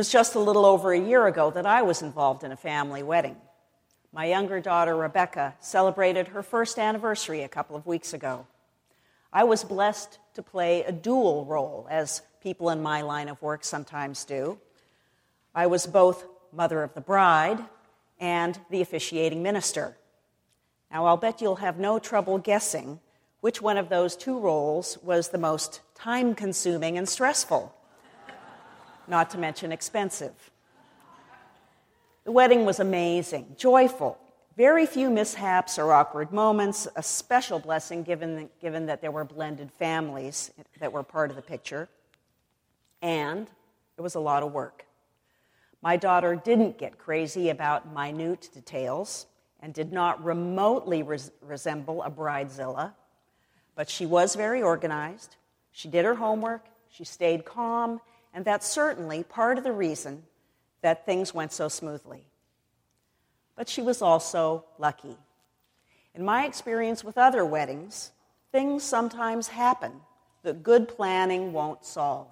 was just a little over a year ago that I was involved in a family wedding. My younger daughter, Rebecca, celebrated her first anniversary a couple of weeks ago. I was blessed to play a dual role, as people in my line of work sometimes do. I was both mother of the bride and the officiating minister. Now, I'll bet you'll have no trouble guessing which one of those two roles was the most time-consuming and stressful, not to mention expensive. The wedding was amazing, joyful, very few mishaps or awkward moments, a special blessing given that there were blended families that were part of the picture, and it was a lot of work. My daughter didn't get crazy about minute details and did not remotely resemble a bridezilla, but she was very organized, she did her homework, she stayed calm, and that's certainly part of the reason that things went so smoothly. But she was also lucky. In my experience with other weddings, things sometimes happen that good planning won't solve.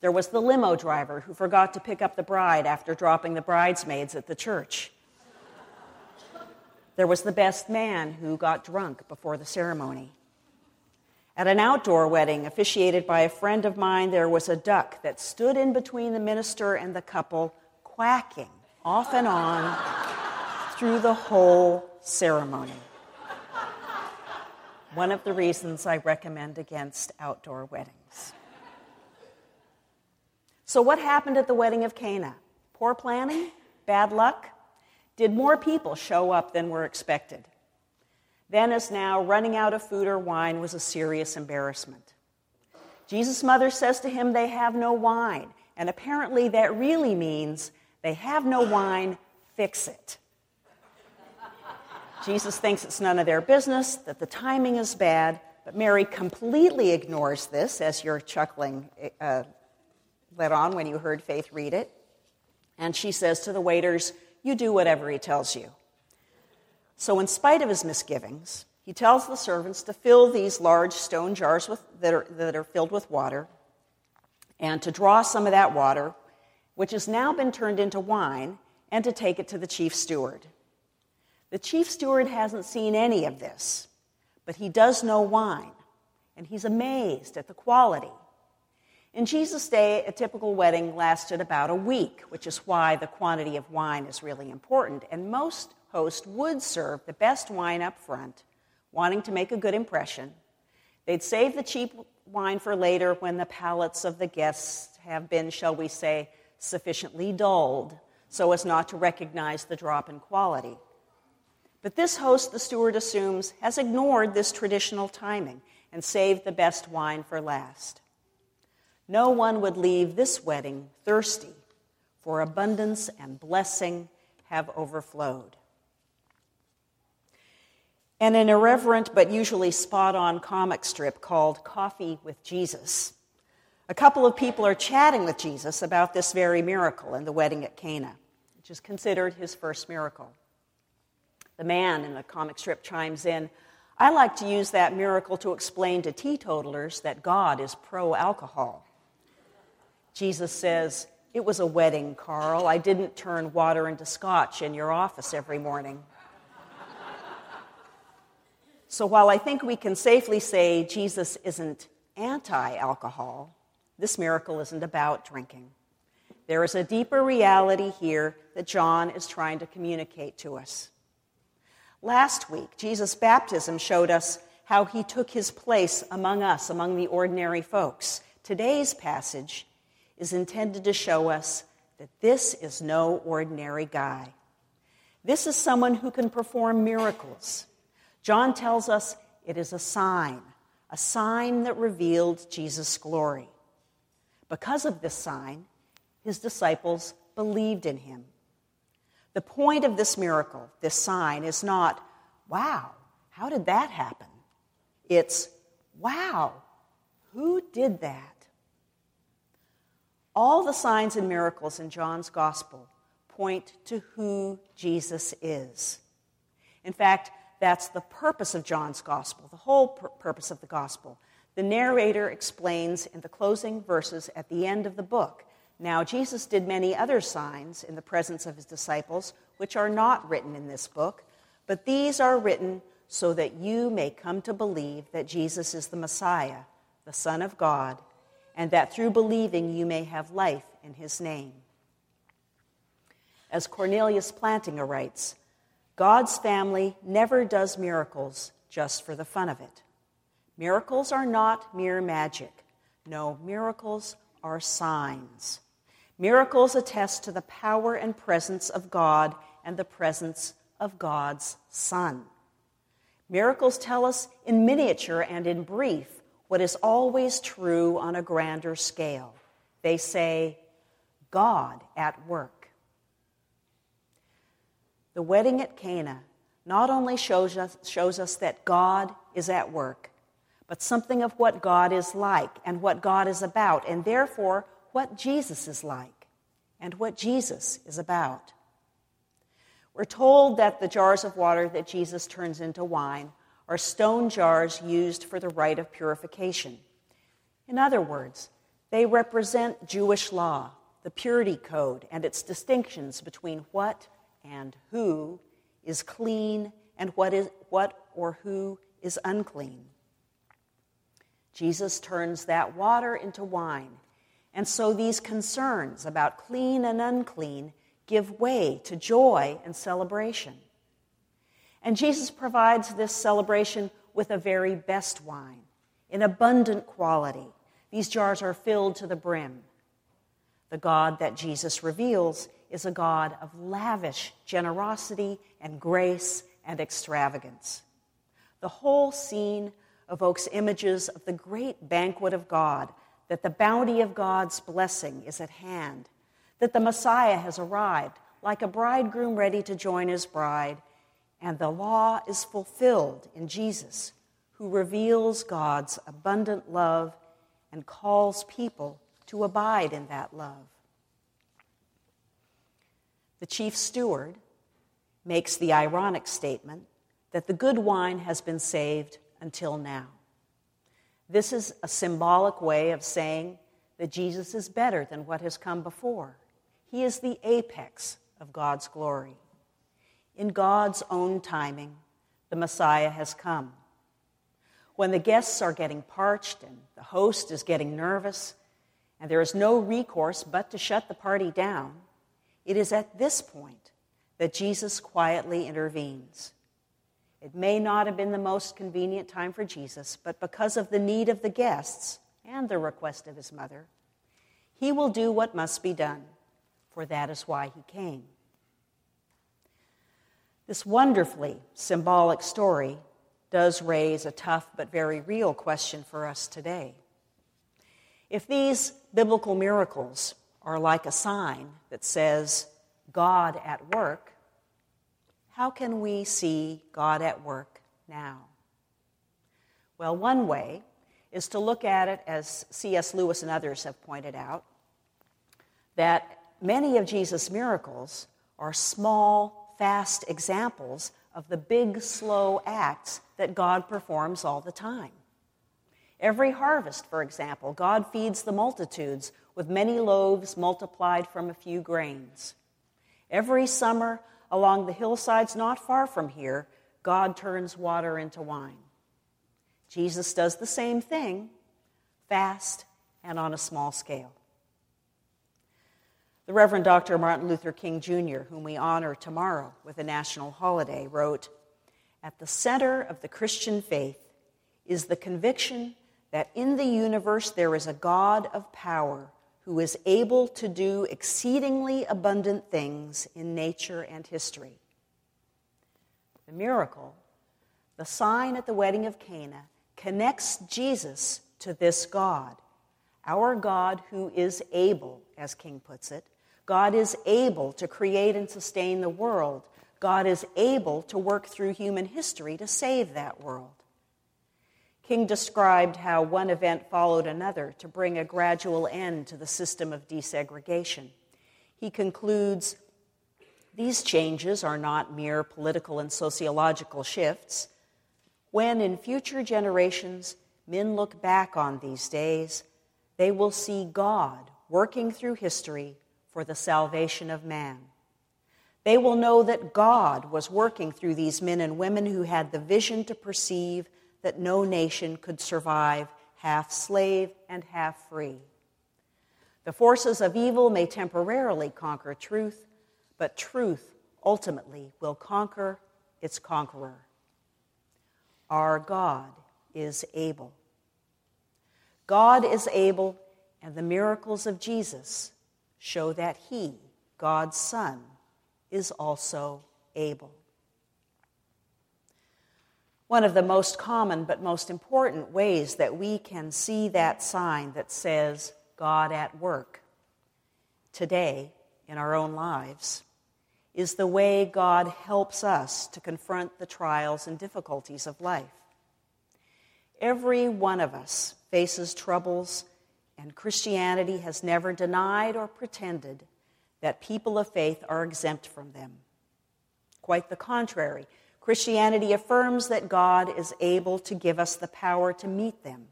There was the limo driver who forgot to pick up the bride after dropping the bridesmaids at the church. There was the best man who got drunk before the ceremony. At an outdoor wedding officiated by a friend of mine, there was a duck that stood in between the minister and the couple, quacking off and on through the whole ceremony. One of the reasons I recommend against outdoor weddings. So what happened at the wedding of Cana? Poor planning? Bad luck? Did more people show up than were expected? Then, as now, running out of food or wine was a serious embarrassment. Jesus' mother says to him, they have no wine. And apparently that really means, they have no wine, fix it. Jesus thinks it's none of their business, that the timing is bad, but Mary completely ignores this, as your chuckling let on when you heard Faith read it. And she says to the waiters, you do whatever he tells you. So in spite of his misgivings, he tells the servants to fill these large stone jars that are filled with water and to draw some of that water, which has now been turned into wine, and to take it to the chief steward. The chief steward hasn't seen any of this, but he does know wine, and he's amazed at the quality. In Jesus' day, a typical wedding lasted about a week, which is why the quantity of wine is really important, and most host would serve the best wine up front, wanting to make a good impression. They'd save the cheap wine for later when the palates of the guests have been, shall we say, sufficiently dulled so as not to recognize the drop in quality. But this host, the steward assumes, has ignored this traditional timing and saved the best wine for last. No one would leave this wedding thirsty, for abundance and blessing have overflowed. And an irreverent but usually spot-on comic strip called Coffee with Jesus, a couple of people are chatting with Jesus about this very miracle in the wedding at Cana, which is considered his first miracle. The man in the comic strip chimes in, I like to use that miracle to explain to teetotalers that God is pro-alcohol. Jesus says, it was a wedding, Carl. I didn't turn water into scotch in your office every morning. So while I think we can safely say Jesus isn't anti-alcohol, this miracle isn't about drinking. There is a deeper reality here that John is trying to communicate to us. Last week, Jesus' baptism showed us how he took his place among us, among the ordinary folks. Today's passage is intended to show us that this is no ordinary guy. This is someone who can perform miracles. John tells us it is a sign that revealed Jesus' glory. Because of this sign, his disciples believed in him. The point of this miracle, this sign, is not, wow, how did that happen? It's, wow, who did that? All the signs and miracles in John's gospel point to who Jesus is. In fact, that's the purpose of John's gospel, the whole purpose of the gospel. The narrator explains in the closing verses at the end of the book Now, Jesus did many other signs in the presence of his disciples, which are not written in this book, but these are written so that you may come to believe that Jesus is the Messiah, the Son of God, and that through believing you may have life in his name. As Cornelius Plantinga writes, God's family never does miracles just for the fun of it. Miracles are not mere magic. No, miracles are signs. Miracles attest to the power and presence of God and the presence of God's Son. Miracles tell us in miniature and in brief what is always true on a grander scale. They say, God at work. The wedding at Cana not only shows us that God is at work, but something of what God is like and what God is about, and therefore what Jesus is like and what Jesus is about. We're told that the jars of water that Jesus turns into wine are stone jars used for the rite of purification. In other words, they represent Jewish law, the purity code, and its distinctions between what and who is clean and what or who is unclean. Jesus turns that water into wine, and so these concerns about clean and unclean give way to joy and celebration. And Jesus provides this celebration with the very best wine, in abundant quality. These jars are filled to the brim. The God that Jesus reveals is a God of lavish generosity and grace and extravagance. The whole scene evokes images of the great banquet of God, that the bounty of God's blessing is at hand, that the Messiah has arrived like a bridegroom ready to join his bride, and the law is fulfilled in Jesus, who reveals God's abundant love and calls people to abide in that love. The chief steward makes the ironic statement that the good wine has been saved until now. This is a symbolic way of saying that Jesus is better than what has come before. He is the apex of God's glory. In God's own timing, the Messiah has come. When the guests are getting parched and the host is getting nervous, and there is no recourse but to shut the party down, it is at this point that Jesus quietly intervenes. It may not have been the most convenient time for Jesus, but because of the need of the guests and the request of his mother, he will do what must be done, for that is why he came. This wonderfully symbolic story does raise a tough but very real question for us today. If these biblical miracles are like a sign that says, God at work, how can we see God at work now? Well, one way is to look at it, as C.S. Lewis and others have pointed out, that many of Jesus' miracles are small, fast examples of the big, slow acts that God performs all the time. Every harvest, for example, God feeds the multitudes with many loaves multiplied from a few grains. Every summer, along the hillsides not far from here, God turns water into wine. Jesus does the same thing, fast and on a small scale. The Reverend Dr. Martin Luther King Jr., whom we honor tomorrow with a national holiday, wrote, "At the center of the Christian faith is the conviction that in the universe there is a God of power who is able to do exceedingly abundant things in nature and history." The miracle, the sign at the wedding of Cana, connects Jesus to this God, our God who is able, as King puts it. God is able to create and sustain the world. God is able to work through human history to save that world. King described how one event followed another to bring a gradual end to the system of desegregation. He concludes, "These changes are not mere political and sociological shifts. When in future generations men look back on these days, they will see God working through history for the salvation of man. They will know that God was working through these men and women who had the vision to perceive that no nation could survive half slave and half free. The forces of evil may temporarily conquer truth, but truth ultimately will conquer its conqueror. Our God is able. God is able, and the miracles of Jesus show that he, God's Son, is also able. One of the most common but most important ways that we can see that sign that says God at work today in our own lives is the way God helps us to confront the trials and difficulties of life. Every one of us faces troubles, and Christianity has never denied or pretended that people of faith are exempt from them. Quite the contrary, Christianity affirms that God is able to give us the power to meet them.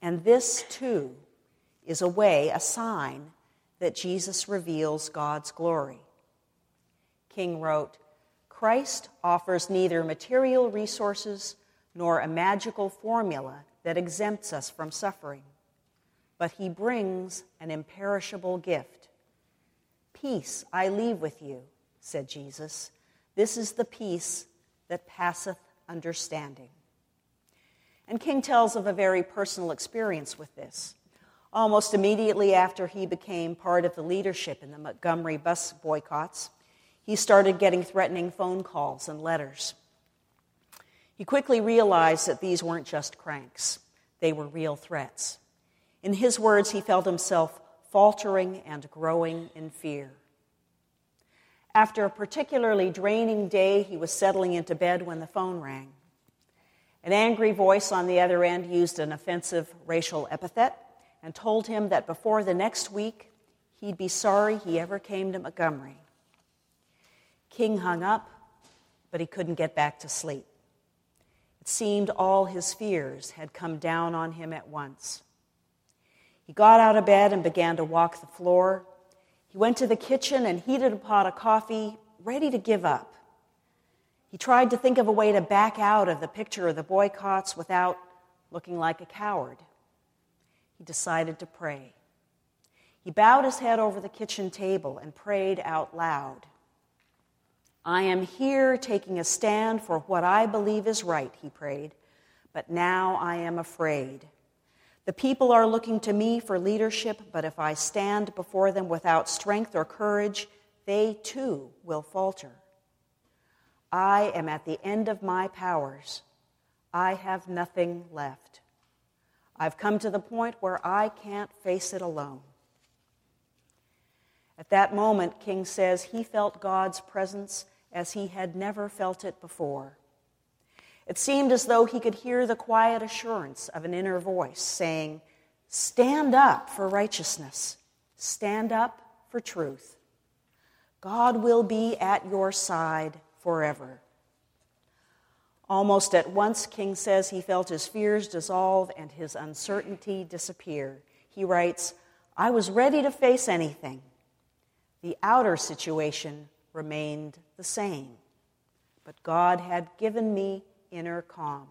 And this, too, is a way, a sign, that Jesus reveals God's glory. King wrote, "Christ offers neither material resources nor a magical formula that exempts us from suffering, but he brings an imperishable gift. Peace I leave with you," said Jesus. "This is the peace that passeth understanding." And King tells of a very personal experience with this. Almost immediately after he became part of the leadership in the Montgomery bus boycotts, he started getting threatening phone calls and letters. He quickly realized that these weren't just cranks. They were real threats. In his words, he felt himself faltering and growing in fear. After a particularly draining day, he was settling into bed when the phone rang. An angry voice on the other end used an offensive racial epithet and told him that before the next week, he'd be sorry he ever came to Montgomery. King hung up, but he couldn't get back to sleep. It seemed all his fears had come down on him at once. He got out of bed and began to walk the floor. He went to the kitchen and heated a pot of coffee, ready to give up. He tried to think of a way to back out of the picture of the boycotts without looking like a coward. He decided to pray. He bowed his head over the kitchen table and prayed out loud. "I am here taking a stand for what I believe is right," he prayed, "but now I am afraid. The people are looking to me for leadership, but if I stand before them without strength or courage, they too will falter. I am at the end of my powers. I have nothing left. I've come to the point where I can't face it alone." At that moment, King says he felt God's presence as he had never felt it before. It seemed as though he could hear the quiet assurance of an inner voice saying, "Stand up for righteousness. Stand up for truth. God will be at your side forever." Almost at once, King says he felt his fears dissolve and his uncertainty disappear. He writes, "I was ready to face anything. The outer situation remained the same, but God had given me inner calm."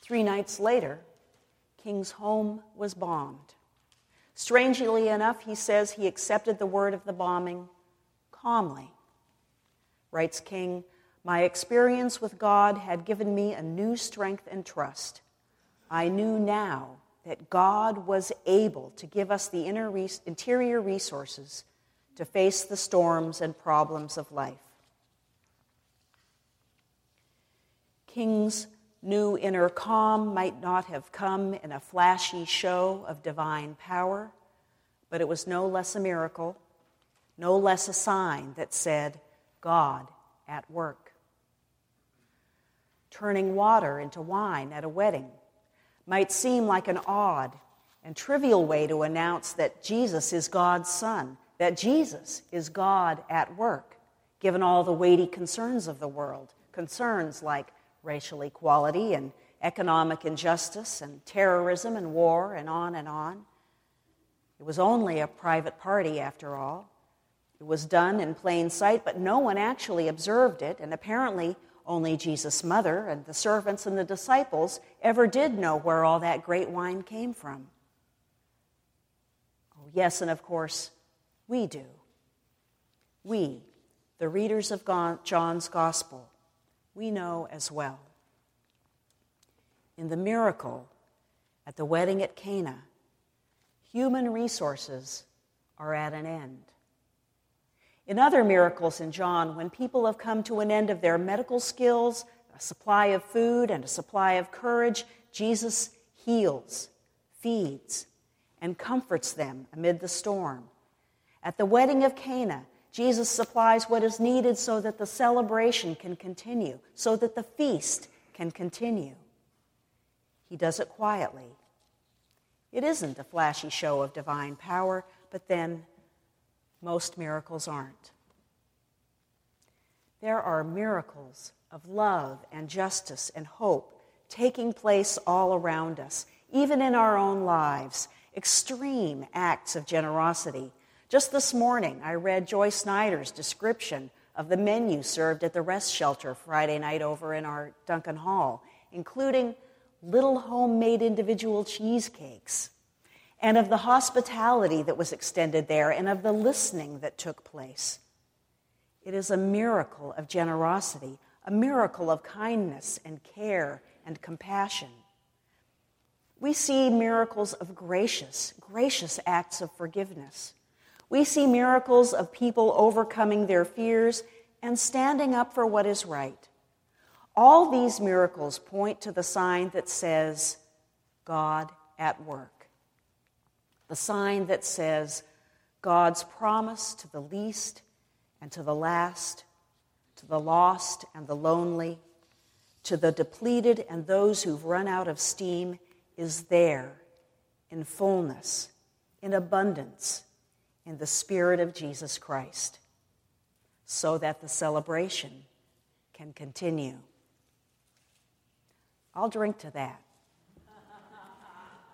3 nights later, King's home was bombed. Strangely enough, he says he accepted the word of the bombing calmly. Writes King, "My experience with God had given me a new strength and trust. I knew now that God was able to give us the interior resources to face the storms and problems of life." King's new inner calm might not have come in a flashy show of divine power, but it was no less a miracle, no less a sign that said, God at work. Turning water into wine at a wedding might seem like an odd and trivial way to announce that Jesus is God's Son, that Jesus is God at work, given all the weighty concerns of the world, concerns like racial equality and economic injustice and terrorism and war and on and on. It was only a private party, after all. It was done in plain sight, but no one actually observed it, and apparently only Jesus' mother and the servants and the disciples ever did know where all that great wine came from. Oh, yes, and of course, we do. We, the readers of John's Gospel, we know as well. In the miracle at the wedding at Cana, human resources are at an end. In other miracles in John, when people have come to an end of their medical skills, a supply of food and a supply of courage, Jesus heals, feeds, and comforts them amid the storm. At the wedding of Cana, Jesus supplies what is needed so that the celebration can continue, so that the feast can continue. He does it quietly. It isn't a flashy show of divine power, but then most miracles aren't. There are miracles of love and justice and hope taking place all around us, even in our own lives, extreme acts of generosity. Just this morning, I read Joy Snyder's description of the menu served at the rest shelter Friday night over in our Duncan Hall, including little homemade individual cheesecakes, and of the hospitality that was extended there, and of the listening that took place. It is a miracle of generosity, a miracle of kindness and care and compassion. We see miracles of gracious acts of forgiveness. We see miracles of people overcoming their fears and standing up for what is right. All these miracles point to the sign that says, God at work. The sign that says God's promise to the least and to the last, to the lost and the lonely, to the depleted and those who've run out of steam is there in fullness, in abundance, in the Spirit of Jesus Christ, so that the celebration can continue. I'll drink to that.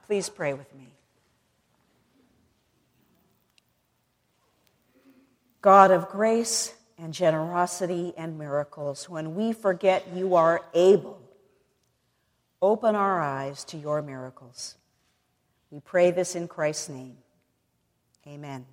Please pray with me. God of grace and generosity and miracles, when we forget you are able, open our eyes to your miracles. We pray this in Christ's name. Amen.